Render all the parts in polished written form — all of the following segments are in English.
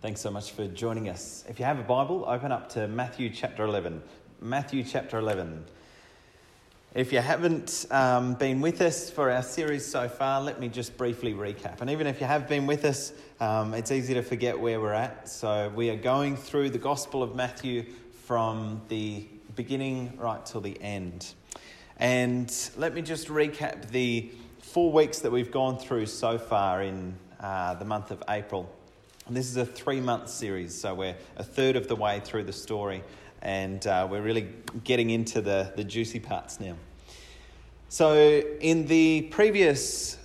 Thanks so much for joining us. If you have a Bible, open up to Matthew chapter 11. Matthew chapter 11. If you haven't been with us for our series so far, let me just briefly recap. And even if you have been with us, it's easy to forget where we're at. So we are going through the Gospel of Matthew from the beginning right till the end. And let me just recap the 4 weeks that we've gone through so far in the month of April. And this is a 3-month series, so we're a third of the way through the story. And we're really getting into the juicy parts now. So in the previous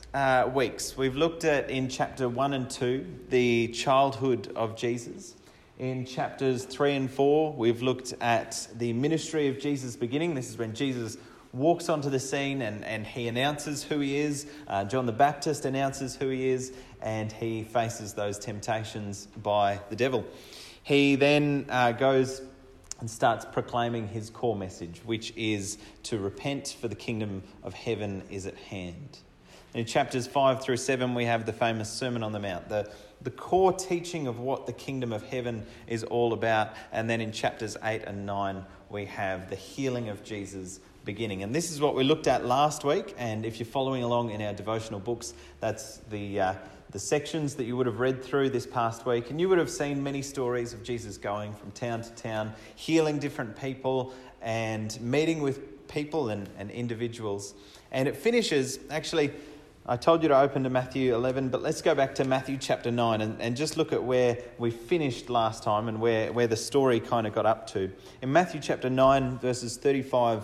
weeks, we've looked at, in chapter 1 and 2, the childhood of Jesus. In chapters 3 and 4, we've looked at the ministry of Jesus beginning. This is when Jesus walks onto the scene and he announces who he is. John the Baptist announces who he is, and he faces those temptations by the devil. He then goes and starts proclaiming his core message, which is to repent, for the kingdom of heaven is at hand. In chapters 5 through 7, we have the famous Sermon on the Mount, the core teaching of what the kingdom of heaven is all about. And then in chapters 8 and 9, we have the healing of Jesus beginning. And this is what we looked at last week. And if you're following along in our devotional books, that's the sections that you would have read through this past week. And you would have seen many stories of Jesus going from town to town, healing different people and meeting with people and individuals. And it finishes, actually, I told you to open to Matthew 11, but let's go back to Matthew chapter 9 and just look at where we finished last time and where the story kind of got up to. In Matthew chapter 9, verses 35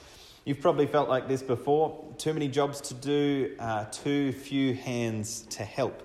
You've probably felt like this before. Too many jobs to do, too few hands to help.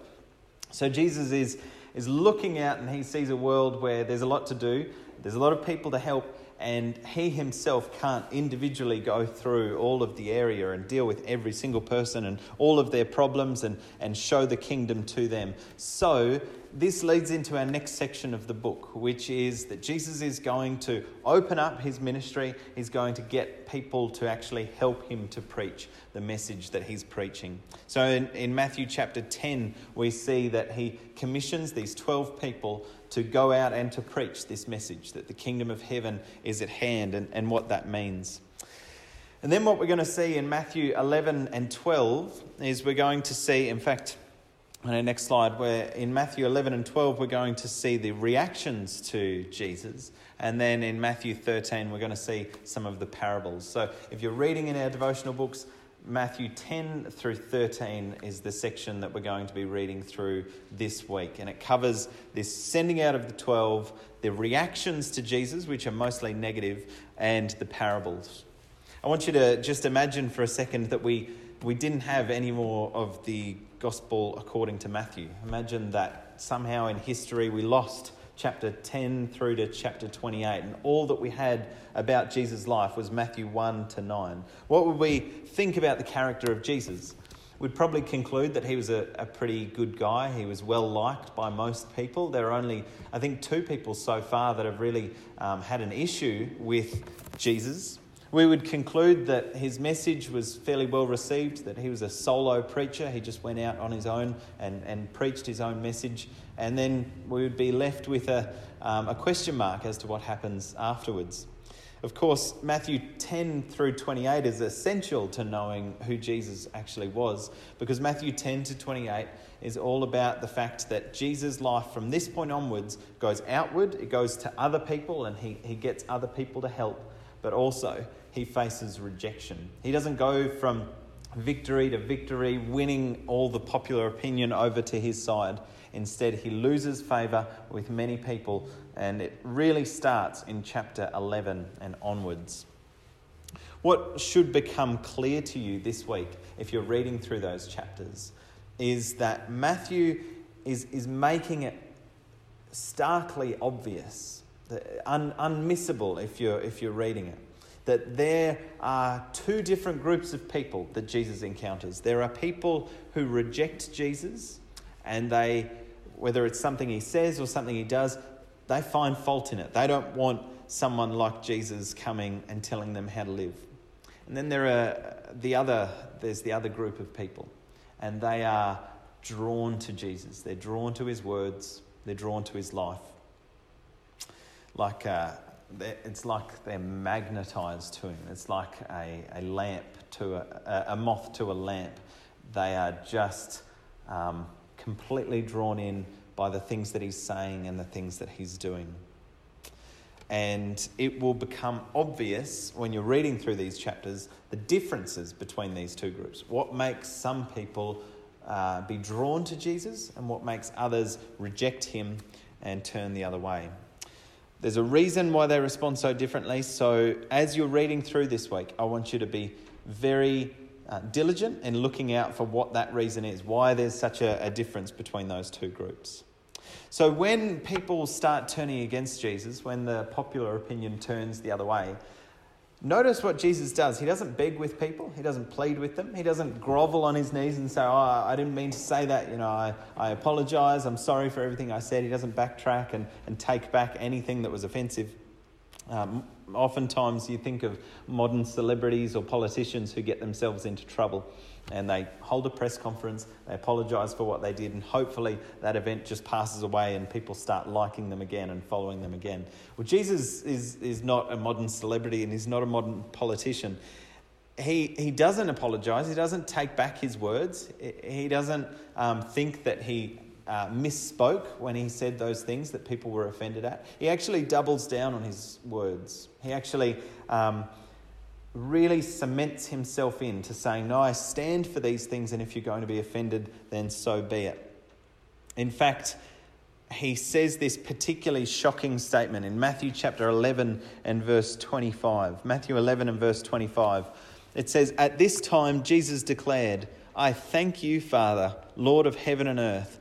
So Jesus is looking out and he sees a world where there's a lot to do, there's a lot of people to help, and he himself can't individually go through all of the area and deal with every single person and all of their problems and show the kingdom to them. So this leads into our next section of the book, which is that Jesus is going to open up his ministry. He's going to get people to actually help him to preach the message that he's preaching. So in Matthew chapter 10, we see that he commissions these 12 people to go out and to preach this message, that the kingdom of heaven is at hand, and what that means. And then what we're going to see in Matthew 11 and 12 is we're going to see, in fact, on our next slide, where in Matthew 11 and 12, we're going to see the reactions to Jesus. And then in Matthew 13, we're going to see some of the parables. So if you're reading in our devotional books, Matthew 10 through 13 is the section that we're going to be reading through this week. And it covers this sending out of the 12, the reactions to Jesus, which are mostly negative, and the parables. I want you to just imagine for a second that we didn't have any more of the Gospel according to Matthew. Imagine that somehow in history we lost chapter 10 through to chapter 28, and all that we had about Jesus' life was Matthew 1 to 9. What would we think about the character of Jesus? We'd probably conclude that he was a pretty good guy. He was well liked by most people. There are only, I think, 2 people so far that have really had an issue with Jesus. We would conclude that his message was fairly well received, that he was a solo preacher. He just went out on his own and preached his own message. And then we would be left with a question mark as to what happens afterwards. Of course, Matthew 10 through 28 is essential to knowing who Jesus actually was, because Matthew 10 to 28 is all about the fact that Jesus' life from this point onwards goes outward, it goes to other people, and he gets other people to help. But also, he faces rejection. He doesn't go from victory to victory, winning all the popular opinion over to his side. Instead, he loses favour with many people, and it really starts in chapter 11 and onwards. What should become clear to you this week, if you're reading through those chapters, is that Matthew is making it starkly obvious, unmissable if you're reading it, that there are two different groups of people that Jesus encounters. There are people who reject Jesus, and they, whether it's something he says or something he does, they find fault in it. They don't want someone like Jesus coming and telling them how to live. And then there's the other group of people, and they are drawn to Jesus. They're drawn to his words. They're drawn to his life. It's like they're magnetised to him. It's like a lamp to a moth to a lamp. They are just completely drawn in by the things that he's saying and the things that he's doing. And it will become obvious when you're reading through these chapters the differences between these two groups. What makes some people be drawn to Jesus, and what makes others reject him and turn the other way. There's a reason why they respond so differently. So as you're reading through this week, I want you to be very diligent in looking out for what that reason is, why there's such a difference between those two groups. So when people start turning against Jesus, when the popular opinion turns the other way, notice what Jesus does. He doesn't beg with people. He doesn't plead with them. He doesn't grovel on his knees and say, I didn't mean to say that. I apologise. I'm sorry for everything I said. He doesn't backtrack and take back anything that was offensive. Oftentimes you think of modern celebrities or politicians who get themselves into trouble, and they hold a press conference, they apologise for what they did, and hopefully that event just passes away and people start liking them again and following them again. Well, Jesus is not a modern celebrity, and he's not a modern politician. He doesn't apologise, he doesn't take back his words, he doesn't think that he misspoke when he said those things that people were offended at. He actually doubles down on his words. He actually really cements himself into saying, no, I stand for these things, and if you're going to be offended, then so be it. In fact, he says this particularly shocking statement in Matthew chapter 11 and verse 25. Matthew 11 and verse 25. It says, "At this time Jesus declared, I thank you, Father, Lord of heaven and earth,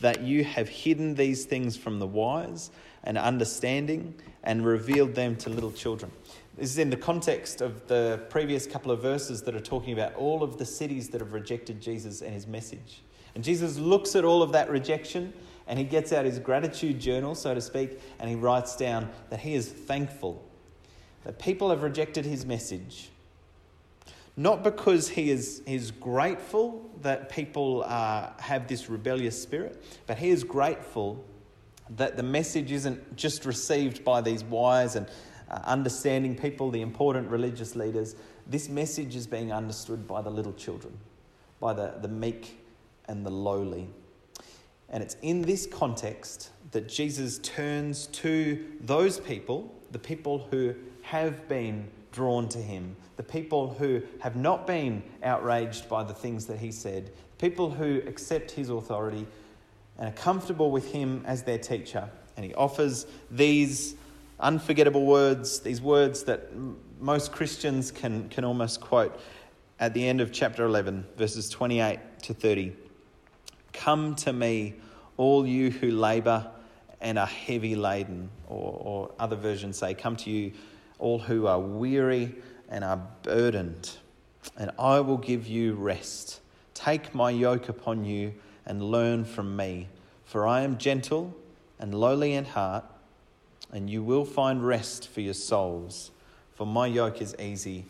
that you have hidden these things from the wise and understanding and revealed them to little children." This is in the context of the previous couple of verses that are talking about all of the cities that have rejected Jesus and his message. And Jesus looks at all of that rejection, and he gets out his gratitude journal, so to speak, and he writes down that he is thankful that people have rejected his message. Not because he is grateful that people have this rebellious spirit, but he is grateful that the message isn't just received by these wise and understanding people, the important religious leaders. This message is being understood by the little children, by the meek and the lowly. And it's in this context that Jesus turns to those people, the people who have been drawn to him, the people who have not been outraged by the things that he said, the people who accept his authority and are comfortable with him as their teacher. And he offers these unforgettable words, these words that most Christians can almost quote at the end of chapter 11, verses 28 to 30. "Come to me, all you who labour and are heavy laden," or other versions say, "Come to you, all who are weary and are burdened, and I will give you rest. Take my yoke upon you and learn from me, for I am gentle and lowly in heart, and you will find rest for your souls, for my yoke is easy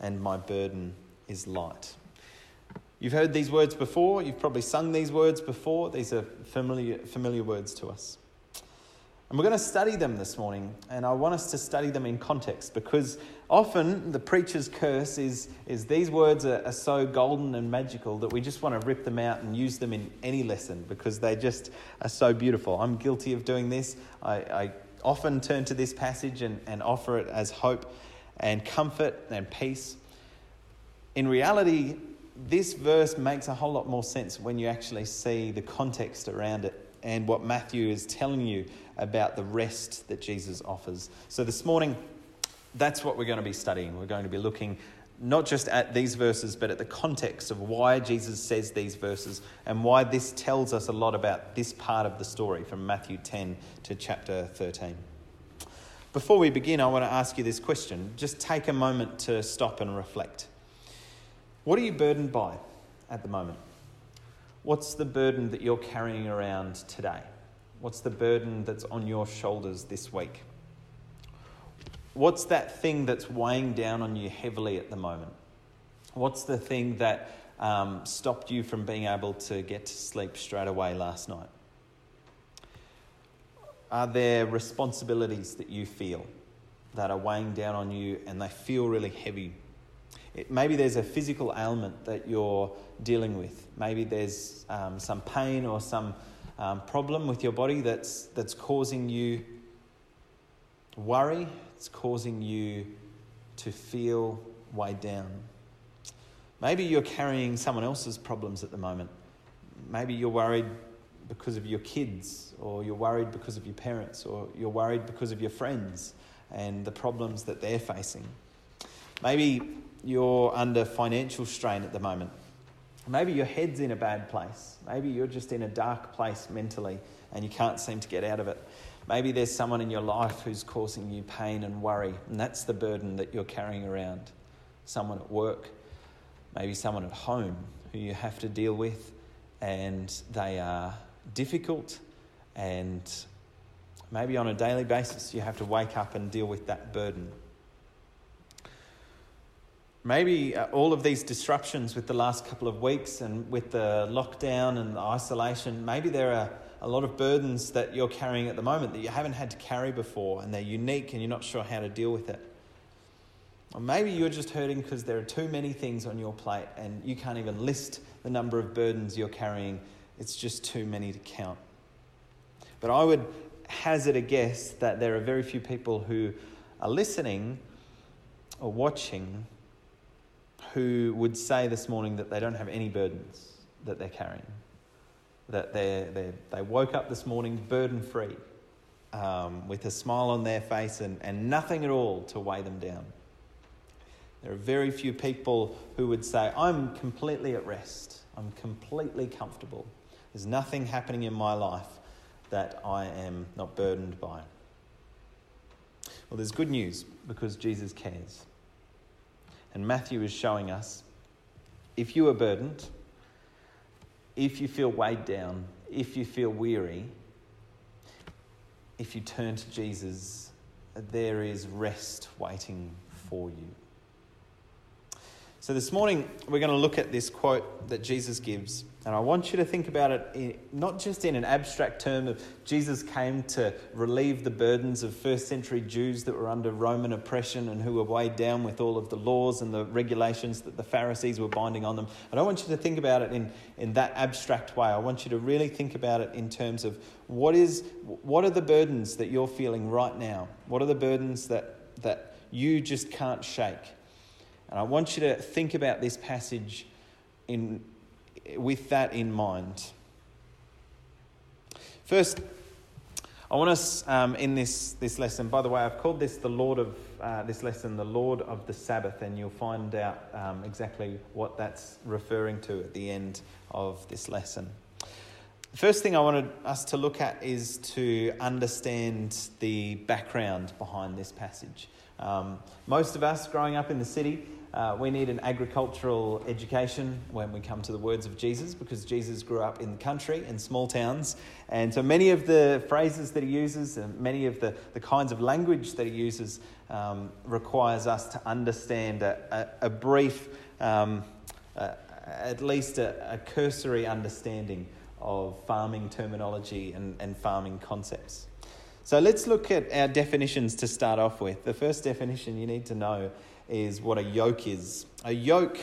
and my burden is light." You've heard these words before. You've probably sung these words before. These are familiar words to us. And we're going to study them this morning, and I want us to study them in context, because often the preacher's curse is these words are so golden and magical that we just want to rip them out and use them in any lesson because they just are so beautiful. I'm guilty of doing this. I often turn to this passage and offer it as hope and comfort and peace. In reality, this verse makes a whole lot more sense when you actually see the context around it and what Matthew is telling you about the rest that Jesus offers. So this morning, that's what we're going to be studying. We're going to be looking not just at these verses, but at the context of why Jesus says these verses and why this tells us a lot about this part of the story from Matthew 10 to chapter 13. Before we begin, I want to ask you this question. Just take a moment to stop and reflect. What are you burdened by at the moment? What's the burden that you're carrying around today? What's the burden that's on your shoulders this week? What's that thing that's weighing down on you heavily at the moment? What's the thing that stopped you from being able to get to sleep straight away last night? Are there responsibilities that you feel that are weighing down on you and they feel really heavy? Maybe there's a physical ailment that you're dealing with. Maybe there's some pain or some problem with your body that's causing you worry. It's causing you to feel weighed down. Maybe you're carrying someone else's problems at the moment. Maybe you're worried because of your kids, or you're worried because of your parents, or you're worried because of your friends and the problems that they're facing. Maybe you're under financial strain at the moment. Maybe your head's in a bad place. Maybe you're just in a dark place mentally and you can't seem to get out of it. Maybe there's someone in your life who's causing you pain and worry, and that's the burden that you're carrying around. Someone at work, maybe someone at home who you have to deal with, and they are difficult, and maybe on a daily basis you have to wake up and deal with that burden. Maybe all of these disruptions with the last couple of weeks and with the lockdown and the isolation, maybe there are a lot of burdens that you're carrying at the moment that you haven't had to carry before, and they're unique and you're not sure how to deal with it. Or maybe you're just hurting because there are too many things on your plate and you can't even list the number of burdens you're carrying. It's just too many to count. But I would hazard a guess that there are very few people who are listening or watching who would say this morning that they don't have any burdens that they're carrying. That they woke up this morning burden-free, with a smile on their face and nothing at all to weigh them down. There are very few people who would say, I'm completely at rest. I'm completely comfortable. There's nothing happening in my life that I am not burdened by. Well, there's good news, because Jesus cares. And Matthew is showing us, if you are burdened, if you feel weighed down, if you feel weary, if you turn to Jesus, there is rest waiting for you. So this morning, we're going to look at this quote that Jesus gives, and I want you to think about it not just in an abstract term of Jesus came to relieve the burdens of first century Jews that were under Roman oppression and who were weighed down with all of the laws and the regulations that the Pharisees were binding on them. I don't want you to think about it in that abstract way. I want you to really think about it in terms of what are the burdens that you're feeling right now? What are the burdens that you just can't shake? And I want you to think about this passage with that in mind. First, I want us in this lesson. By the way, I've called this the Lord of the Sabbath, and you'll find out exactly what that's referring to at the end of this lesson. The first thing I wanted us to look at is to understand the background behind this passage. Most of us growing up in the city, we need an agricultural education when we come to the words of Jesus, because Jesus grew up in the country, in small towns. And so many of the phrases that he uses and many of the kinds of language that he uses requires us to understand a brief, at least a cursory understanding of farming terminology and farming concepts. So let's look at our definitions to start off with. The first definition you need to know is what a yoke is. A yoke,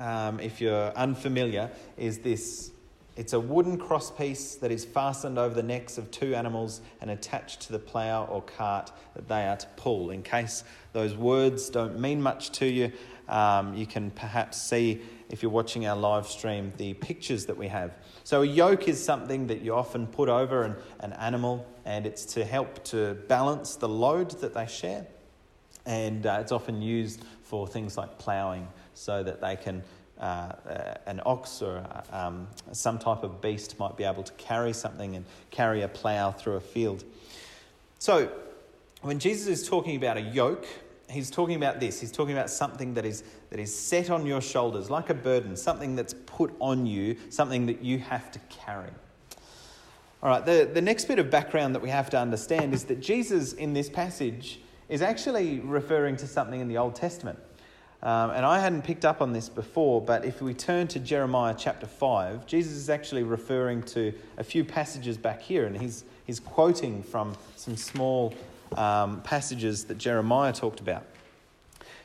if you're unfamiliar, is this. It's a wooden crosspiece that is fastened over the necks of two animals and attached to the plough or cart that they are to pull. In case those words don't mean much to you, you can perhaps see, if you're watching our live stream, the pictures that we have. So a yoke is something that you often put over an animal, and it's to help to balance the load that they share. And it's often used for things like ploughing, so that they can, an ox or some type of beast might be able to carry something and carry a plough through a field. So when Jesus is talking about a yoke, he's talking about this. He's talking about something that is set on your shoulders, like a burden, something that's put on you, something that you have to carry. All right, the next bit of background that we have to understand is that Jesus in this passage is actually referring to something in the Old Testament. And I hadn't picked up on this before, but if we turn to Jeremiah chapter 5, Jesus is actually referring to a few passages back here, and he's quoting from some small passages that Jeremiah talked about.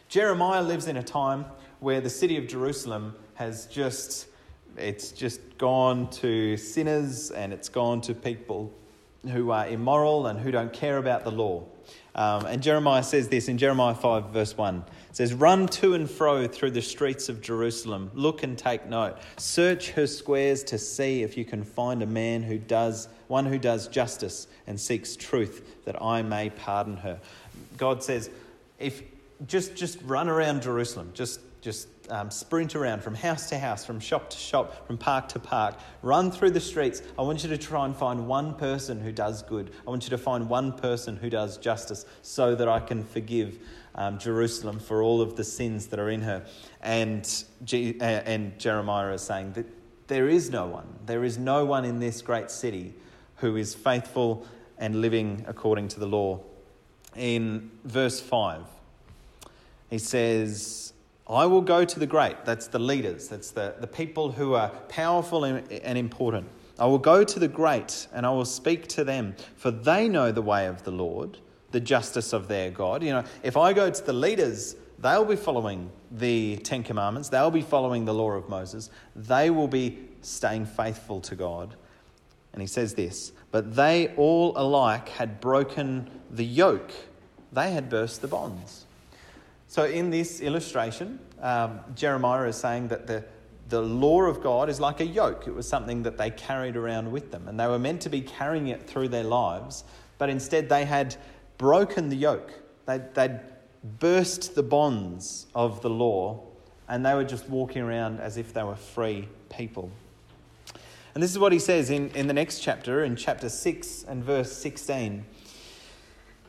Jeremiah lives in a time where the city of Jerusalem it's just gone to sinners, and it's gone to people who are immoral and who don't care about the law. And Jeremiah says this in Jeremiah 5 verse 1. It says, "Run to and fro through the streets of Jerusalem. Look and take note. Search her squares to see if you can find a man who does justice and seeks truth, that I may pardon her." God says, if just run around Jerusalem, just sprint around from house to house, from shop to shop, from park to park. Run through the streets. I want you to try and find one person who does good. I want you to find one person who does justice, so that I can forgive Jerusalem for all of the sins that are in her. And Jeremiah is saying that there is no one. There is no one in this great city who is faithful and living according to the law. In verse 5, he says, "I will go to the great," that's the leaders, that's the people who are powerful and important. "I will go to the great, and I will speak to them, for they know the way of the Lord, the justice of their God." You know, if I go to the leaders, they'll be following the Ten Commandments, they'll be following the law of Moses, they will be staying faithful to God. And he says this, "But they all alike had broken the yoke, they had burst the bonds." So in this illustration, Jeremiah is saying that the law of God is like a yoke. It was something that they carried around with them, and they were meant to be carrying it through their lives, but instead they had broken the yoke. They'd burst the bonds of the law, and they were just walking around as if they were free people. And this is what he says in the next chapter, in chapter 6 and verse 16.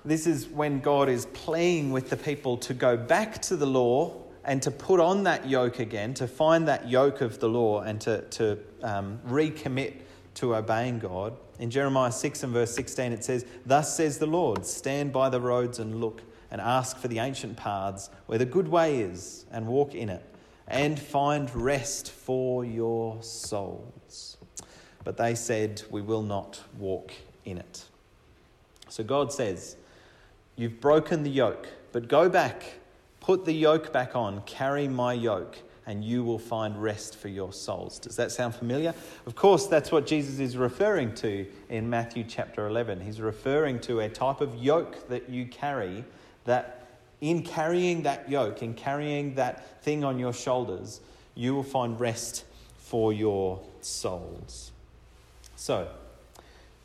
This is when God is pleading with the people to go back to the law and to put on that yoke again, to find that yoke of the law and to recommit to obeying God. In Jeremiah 6 and verse 16 it says, "Thus says the Lord, stand by the roads and look and ask for the ancient paths where the good way is, and walk in it and find rest for your souls. But they said, we will not walk in it." So God says, you've broken the yoke, but go back, put the yoke back on, carry my yoke, and you will find rest for your souls. Does that sound familiar? Of course, that's what Jesus is referring to in Matthew chapter 11. He's referring to a type of yoke that you carry, that in carrying that yoke, in carrying that thing on your shoulders, you will find rest for your souls. So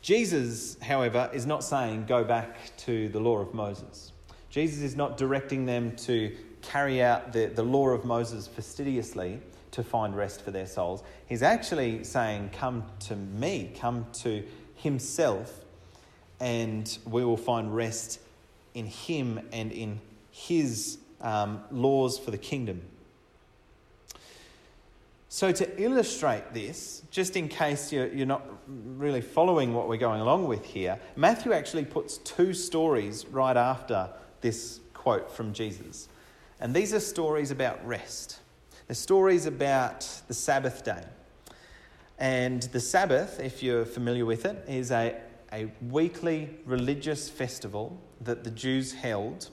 Jesus, however, is not saying go back to the law of Moses. Jesus is not directing them to carry out the law of Moses fastidiously to find rest for their souls. He's actually saying, come to me, come to himself, and we will find rest in him and in his laws for the kingdom. So to illustrate this, just in case you're not really following what we're going along with here, Matthew actually puts two stories right after this quote from Jesus. And these are stories about rest. They're stories about the Sabbath day. And the Sabbath, if you're familiar with it, is a weekly religious festival that the Jews held.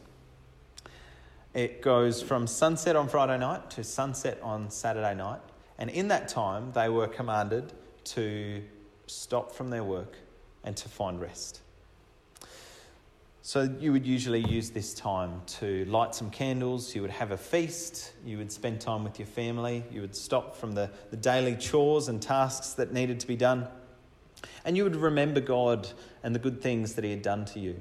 It goes from sunset on Friday night to sunset on Saturday night. And in that time, they were commanded to stop from their work and to find rest. So you would usually use this time to light some candles, you would have a feast, you would spend time with your family, you would stop from the daily chores and tasks that needed to be done, and you would remember God and the good things that he had done to you.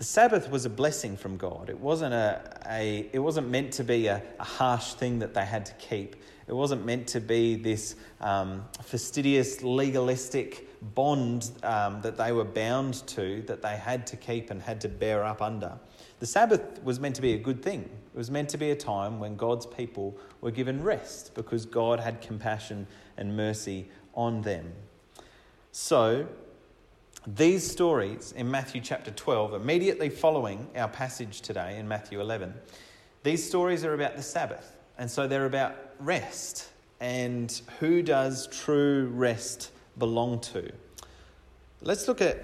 The Sabbath was a blessing from God. It wasn't it wasn't meant to be a harsh thing that they had to keep. It wasn't meant to be this fastidious, legalistic bond that they were bound to, that they had to keep and had to bear up under. The Sabbath was meant to be a good thing. It was meant to be a time when God's people were given rest because God had compassion and mercy on them. So these stories in Matthew chapter 12, immediately following our passage today in Matthew 11, these stories are about the Sabbath. And so they're about rest and who does true rest belong to. Let's look at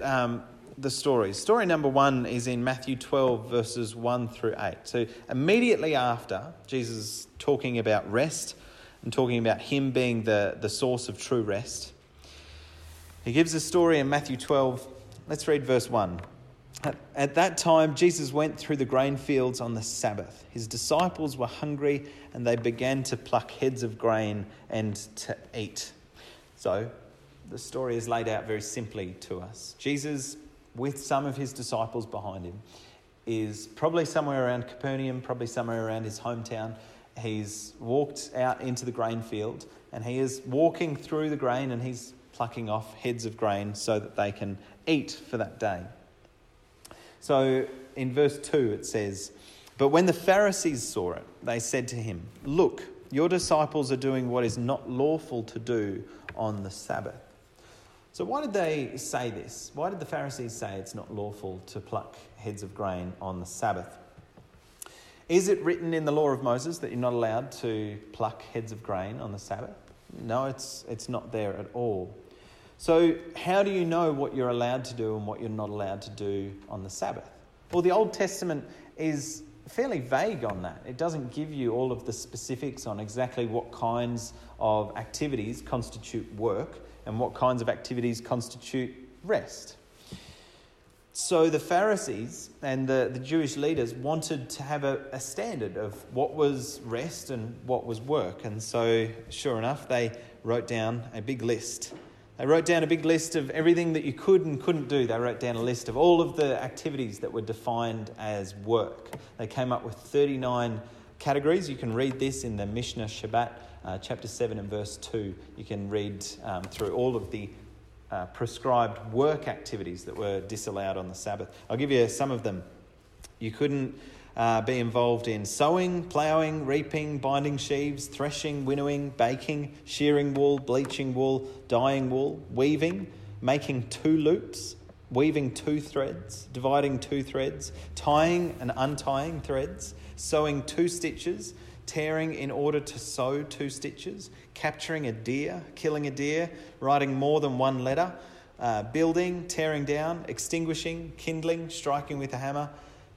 the stories. Story number one is in Matthew 12 verses 1 through 8. So immediately after Jesus is talking about rest and talking about him being the source of true rest, he gives a story in Matthew 12. Let's read verse 1. At that time, Jesus went through the grain fields on the Sabbath. His disciples were hungry and they began to pluck heads of grain and to eat. So the story is laid out very simply to us. Jesus, with some of his disciples behind him, is probably somewhere around Capernaum, probably somewhere around his hometown. He's walked out into the grain field and he is walking through the grain and he's plucking off heads of grain so that they can eat for that day. So in verse 2 it says, "But when the Pharisees saw it, they said to him, 'Look, your disciples are doing what is not lawful to do on the Sabbath.'" So why did they say this? Why did the Pharisees say it's not lawful to pluck heads of grain on the Sabbath? Is it written in the law of Moses that you're not allowed to pluck heads of grain on the Sabbath? No, it's not there at all. So how do you know what you're allowed to do and what you're not allowed to do on the Sabbath? Well, the Old Testament is fairly vague on that. It doesn't give you all of the specifics on exactly what kinds of activities constitute work and what kinds of activities constitute rest. So the Pharisees and the Jewish leaders wanted to have a standard of what was rest and what was work. And so, sure enough, they wrote down a big list. They wrote down a big list of everything that you could and couldn't do. They wrote down a list of all of the activities that were defined as work. They came up with 39 categories. You can read this in the Mishnah Shabbat, chapter 7 and verse 2. You can read through all of the prescribed work activities that were disallowed on the Sabbath. I'll give you some of them. You couldn't be involved in sowing, ploughing, reaping, binding sheaves, threshing, winnowing, baking, shearing wool, bleaching wool, dyeing wool, weaving, making 2 loops, weaving 2 threads, dividing 2 threads, tying and untying threads, sewing 2 stitches, tearing in order to sew 2 stitches, capturing a deer, killing a deer, writing more than 1 letter, building, tearing down, extinguishing, kindling, striking with a hammer,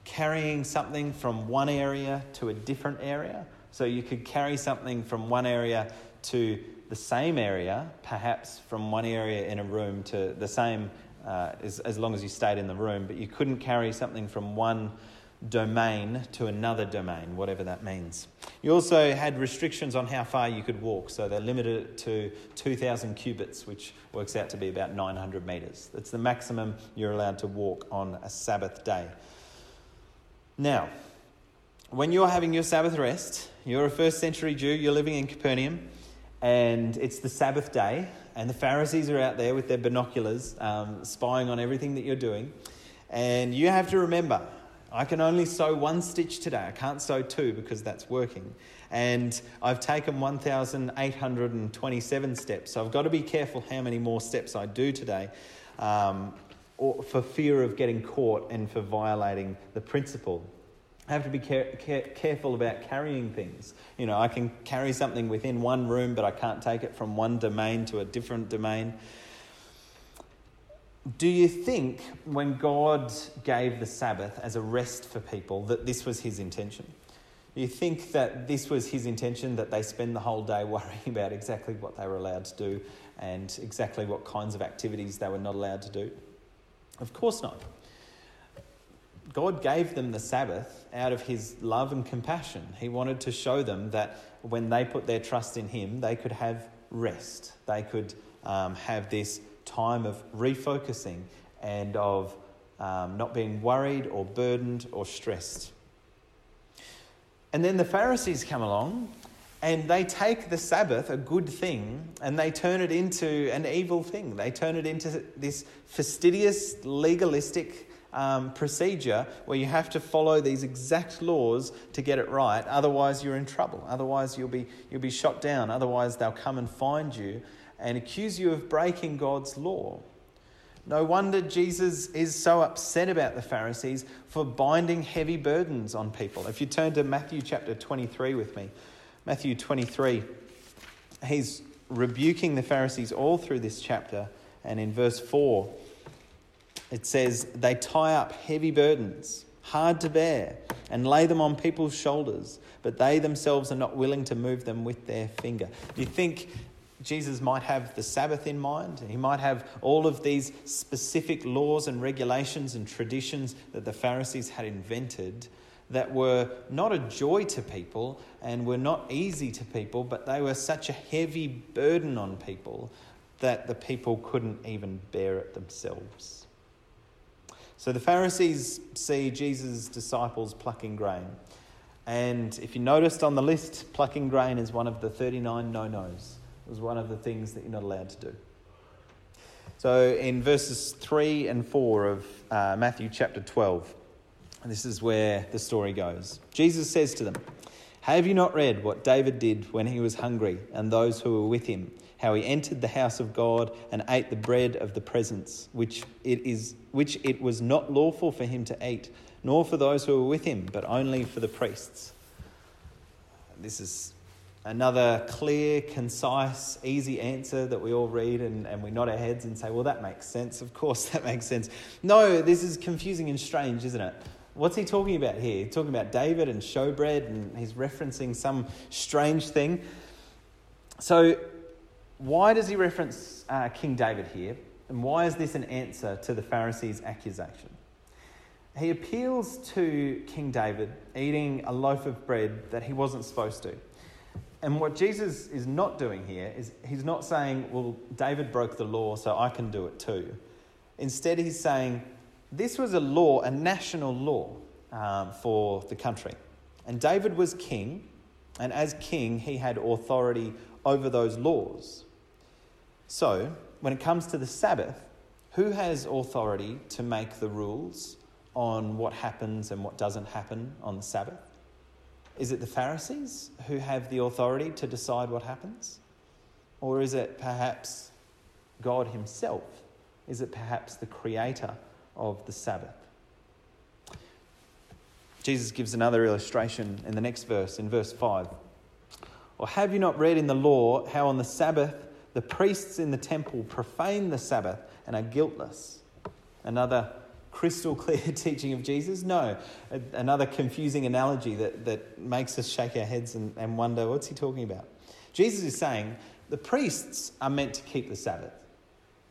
carrying something from one area to a different area. So you could carry something from one area to the same area, perhaps from one area in a room to the same, as long as you stayed in the room, but you couldn't carry something from one domain to another domain, whatever that means. You also had restrictions on how far you could walk, so they limited it to 2,000 cubits, which works out to be about 900 metres. That's the maximum you're allowed to walk on a Sabbath day. Now, when you're having your Sabbath rest, you're a first century Jew, you're living in Capernaum, and it's the Sabbath day, and the Pharisees are out there with their binoculars, spying on everything that you're doing, and you have to remember, I can only sew 1 stitch today. I can't sew 2 because that's working. And I've taken 1,827 steps. So I've got to be careful how many more steps I do today or for fear of getting caught and for violating the principle. I have to be careful about carrying things. You know, I can carry something within one room, but I can't take it from one domain to a different domain. Do you think when God gave the Sabbath as a rest for people that this was his intention? Do you think that this was his intention, that they spend the whole day worrying about exactly what they were allowed to do and exactly what kinds of activities they were not allowed to do? Of course not. God gave them the Sabbath out of his love and compassion. He wanted to show them that when they put their trust in him, they could have rest. They could have this time of refocusing and of not being worried or burdened or stressed. And then the Pharisees come along and they take the Sabbath, a good thing, and they turn it into an evil thing. They turn it into this fastidious, legalistic procedure where you have to follow these exact laws to get it right. Otherwise, you're in trouble. Otherwise, you'll be shot down. Otherwise, they'll come and find you and accuse you of breaking God's law. No wonder Jesus is so upset about the Pharisees for binding heavy burdens on people. If you turn to Matthew chapter 23 with me, Matthew 23, he's rebuking the Pharisees all through this chapter. And in verse 4, it says, "They tie up heavy burdens, hard to bear, and lay them on people's shoulders, but they themselves are not willing to move them with their finger." Do you think Jesus might have the Sabbath in mind? He might have all of these specific laws and regulations and traditions that the Pharisees had invented that were not a joy to people and were not easy to people, but they were such a heavy burden on people that the people couldn't even bear it themselves. So the Pharisees see Jesus' disciples plucking grain. And if you noticed on the list, plucking grain is one of the 39 no-nos. It was one of the things that you're not allowed to do. So in verses 3 and 4 of Matthew chapter 12, this is where the story goes. Jesus says to them, "Have you not read what David did when he was hungry and those who were with him, how he entered the house of God and ate the bread of the presence, which it was not lawful for him to eat, nor for those who were with him, but only for the priests?" This is another clear, concise, easy answer that we all read and we nod our heads and say, well, that makes sense. Of course, that makes sense. No, this is confusing and strange, isn't it? What's he talking about here? He's talking about David and showbread, and he's referencing some strange thing. So why does he reference King David here? And why is this an answer to the Pharisees' accusation? He appeals to King David eating a loaf of bread that he wasn't supposed to. And what Jesus is not doing here is he's not saying, well, David broke the law, so I can do it too. Instead, he's saying, this was a law, a national law for the country. And David was king, and as king, he had authority over those laws. So when it comes to the Sabbath, who has authority to make the rules on what happens and what doesn't happen on the Sabbath? Is it the Pharisees who have the authority to decide what happens? Or is it perhaps God himself? Is it perhaps the creator of the Sabbath? Jesus gives another illustration in the next verse, in verse 5. "Or have you not read in the law how on the Sabbath the priests in the temple profane the Sabbath and are guiltless?" Another crystal clear teaching of Jesus? No, another confusing analogy that makes us shake our heads and wonder, what's he talking about? Jesus is saying the priests are meant to keep the Sabbath,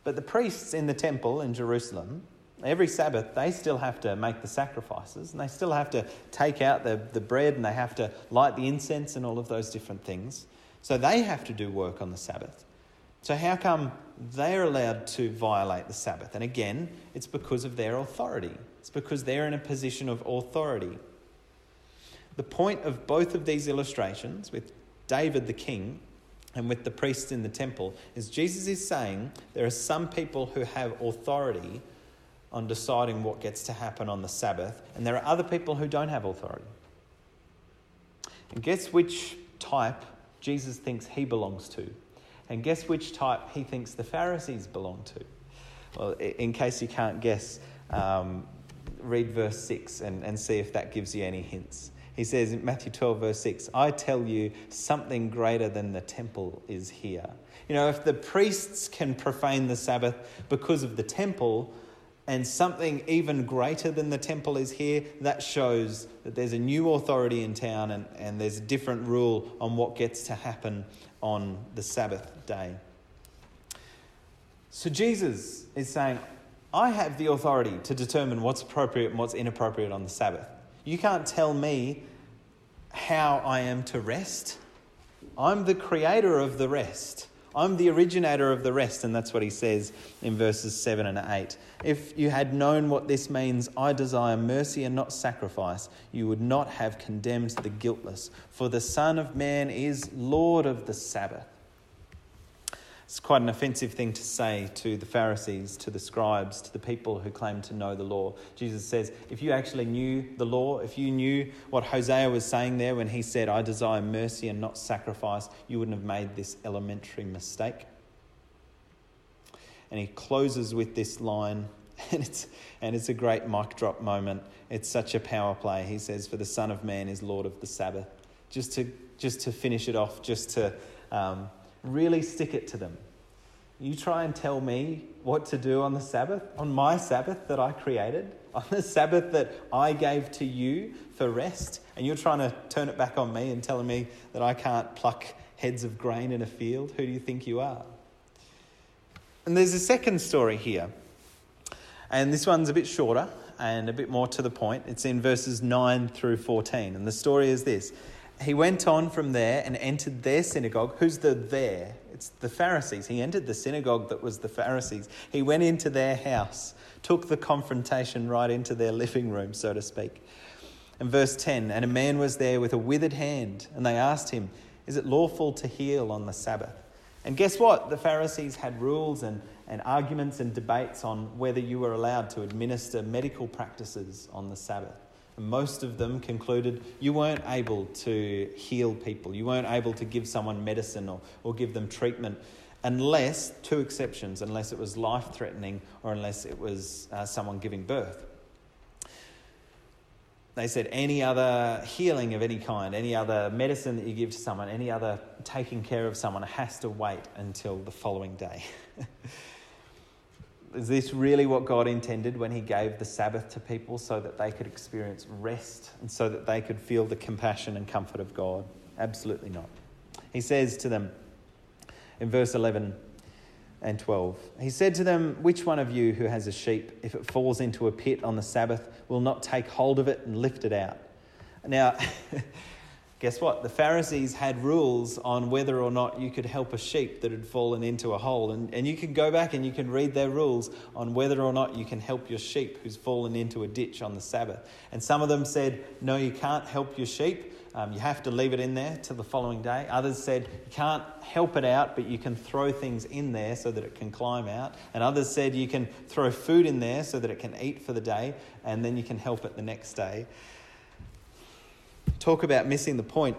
but the priests in the temple in Jerusalem, every Sabbath, they still have to make the sacrifices and they still have to take out the bread and they have to light the incense and all of those different things. So they have to do work on the Sabbath. So how come they're allowed to violate the Sabbath? And again, it's because of their authority. It's because they're in a position of authority. The point of both of these illustrations, with David the king and with the priests in the temple, is Jesus is saying there are some people who have authority on deciding what gets to happen on the Sabbath, and there are other people who don't have authority. And guess which type Jesus thinks he belongs to? And guess which type he thinks the Pharisees belong to? Well, in case you can't guess, read verse 6 and see if that gives you any hints. He says in Matthew 12, verse 6, "I tell you, something greater than the temple is here." You know, if the priests can profane the Sabbath because of the temple, and something even greater than the temple is here, that shows that there's a new authority in town and there's a different rule on what gets to happen on the Sabbath day. So Jesus is saying, I have the authority to determine what's appropriate and what's inappropriate on the Sabbath. You can't tell me how I am to rest. I'm the creator of the rest. I'm the originator of the rest, and that's what he says in verses 7 and 8. If you had known what this means, I desire mercy and not sacrifice, you would not have condemned the guiltless, for the Son of Man is Lord of the Sabbath. It's quite an offensive thing to say to the Pharisees, to the scribes, to the people who claim to know the law. Jesus says, if you actually knew the law, if you knew what Hosea was saying there when he said, I desire mercy and not sacrifice, you wouldn't have made this elementary mistake. And he closes with this line, and it's a great mic drop moment. It's such a power play. He says, for the Son of Man is Lord of the Sabbath. Just to finish it off, just to... really stick it to them. You try and tell me what to do on the Sabbath, on my Sabbath that I created, on the Sabbath that I gave to you for rest, and you're trying to turn it back on me and telling me that I can't pluck heads of grain in a field. Who do you think you are? And there's a second story here, and this one's a bit shorter and a bit more to the point. It's in verses 9 through 14, and the story is this. He went on from there and entered their synagogue. Who's the there? It's the Pharisees. He entered the synagogue that was the Pharisees. He went into their house, took the confrontation right into their living room, so to speak. And verse 10, and a man was there with a withered hand, and they asked him, is it lawful to heal on the Sabbath? And guess what? The Pharisees had rules and arguments and debates on whether you were allowed to administer medical practices on the Sabbath. Most of them concluded you weren't able to heal people. You weren't able to give someone medicine or give them treatment unless, two exceptions, unless it was life-threatening or unless it was someone giving birth. They said any other healing of any kind, any other medicine that you give to someone, any other taking care of someone has to wait until the following day. Is this really what God intended when he gave the Sabbath to people so that they could experience rest and so that they could feel the compassion and comfort of God? Absolutely not. He says to them in verse 11 and 12, he said to them, which one of you who has a sheep, if it falls into a pit on the Sabbath, will not take hold of it and lift it out? Now, guess what? The Pharisees had rules on whether or not you could help a sheep that had fallen into a hole. And you can go back and you can read their rules on whether or not you can help your sheep who's fallen into a ditch on the Sabbath. And some of them said, no, you can't help your sheep. You have to leave it in there till the following day. Others said, you can't help it out, but you can throw things in there so that it can climb out. And others said, you can throw food in there so that it can eat for the day, and then you can help it the next day. Talk about missing the point.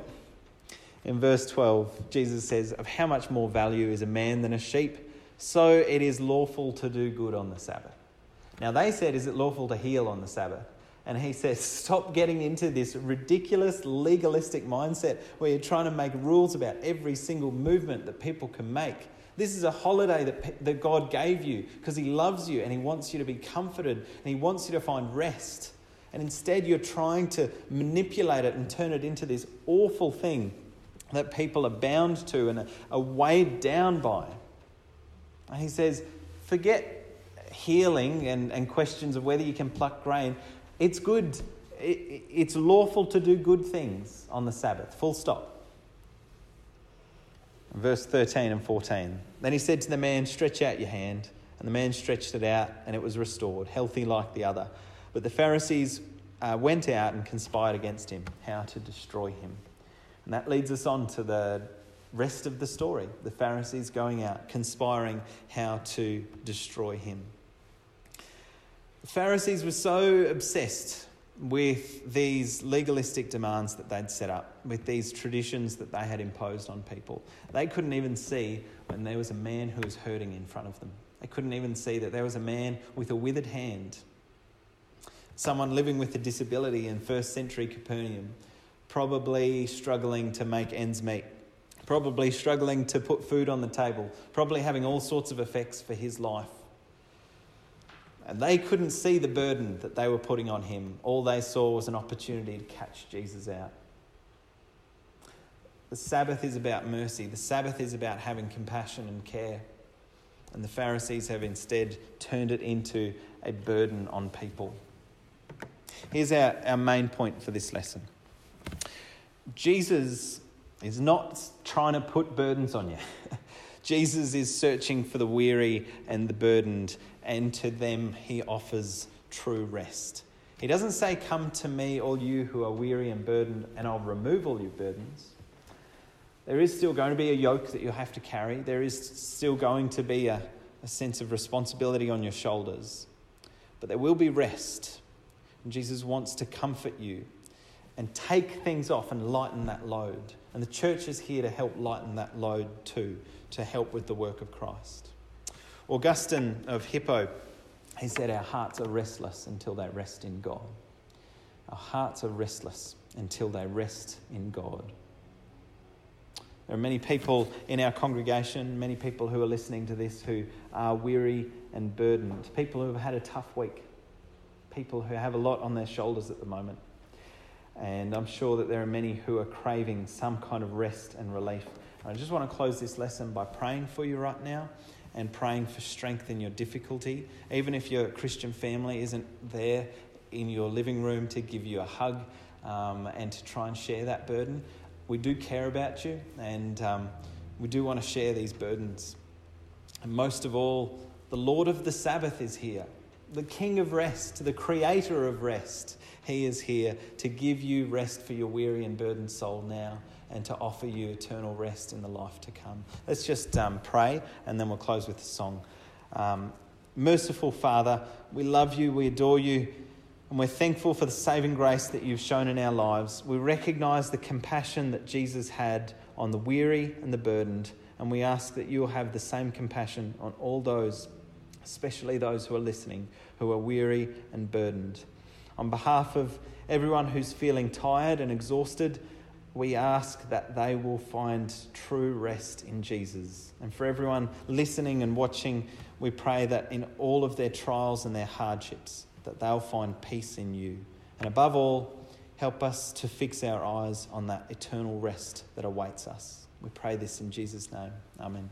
In verse 12, Jesus says, of how much more value is a man than a sheep? So it is lawful to do good on the Sabbath. Now they said, is it lawful to heal on the Sabbath? And he says, stop getting into this ridiculous legalistic mindset where you're trying to make rules about every single movement that people can make. This is a holiday that God gave you because he loves you and he wants you to be comforted and he wants you to find rest. And instead you're trying to manipulate it and turn it into this awful thing that people are bound to and are weighed down by. And he says, forget healing and questions of whether you can pluck grain. It's good. It's lawful to do good things on the Sabbath. Full stop. And verse 13 and 14. Then he said to the man, stretch out your hand. And the man stretched it out and it was restored, healthy like the other. But the Pharisees went out and conspired against him, how to destroy him. And that leads us on to the rest of the story. The Pharisees going out, conspiring how to destroy him. The Pharisees were so obsessed with these legalistic demands that they'd set up, with these traditions that they had imposed on people. They couldn't even see when there was a man who was hurting in front of them. They couldn't even see that there was a man with a withered hand. Someone living with a disability in first century Capernaum, probably struggling to make ends meet, probably struggling to put food on the table, probably having all sorts of effects for his life. And they couldn't see the burden that they were putting on him. All they saw was an opportunity to catch Jesus out. The Sabbath is about mercy. The Sabbath is about having compassion and care. And the Pharisees have instead turned it into a burden on people. Here's our main point for this lesson. Jesus is not trying to put burdens on you. Jesus is searching for the weary and the burdened, and to them he offers true rest. He doesn't say, "Come to me, all you who are weary and burdened, and I'll remove all your burdens." There is still going to be a yoke that you'll have to carry. There is still going to be a sense of responsibility on your shoulders. But there will be rest. And Jesus wants to comfort you and take things off and lighten that load. And the church is here to help lighten that load too, to help with the work of Christ. Augustine of Hippo, he said, "Our hearts are restless until they rest in God." Our hearts are restless until they rest in God. There are many people in our congregation, many people who are listening to this who are weary and burdened, people who have had a tough week, people who have a lot on their shoulders at the moment. And I'm sure that there are many who are craving some kind of rest and relief. And I just want to close this lesson by praying for you right now, and praying for strength in your difficulty. Even if your Christian family isn't there in your living room to give you a hug and to try and share that burden, we do care about you, and we do want to share these burdens. And most of all, the Lord of the Sabbath is here, the King of rest, the Creator of rest. He is here to give you rest for your weary and burdened soul now, and to offer you eternal rest in the life to come. Let's just pray, and then we'll close with a song. Merciful Father, we love you, we adore you, and we're thankful for the saving grace that you've shown in our lives. We recognise the compassion that Jesus had on the weary and the burdened, and we ask that you'll have the same compassion on all those, especially those who are listening, who are weary and burdened. On behalf of everyone who's feeling tired and exhausted, we ask that they will find true rest in Jesus. And for everyone listening and watching, we pray that in all of their trials and their hardships, that they'll find peace in you. And above all, help us to fix our eyes on that eternal rest that awaits us. We pray this in Jesus' name. Amen.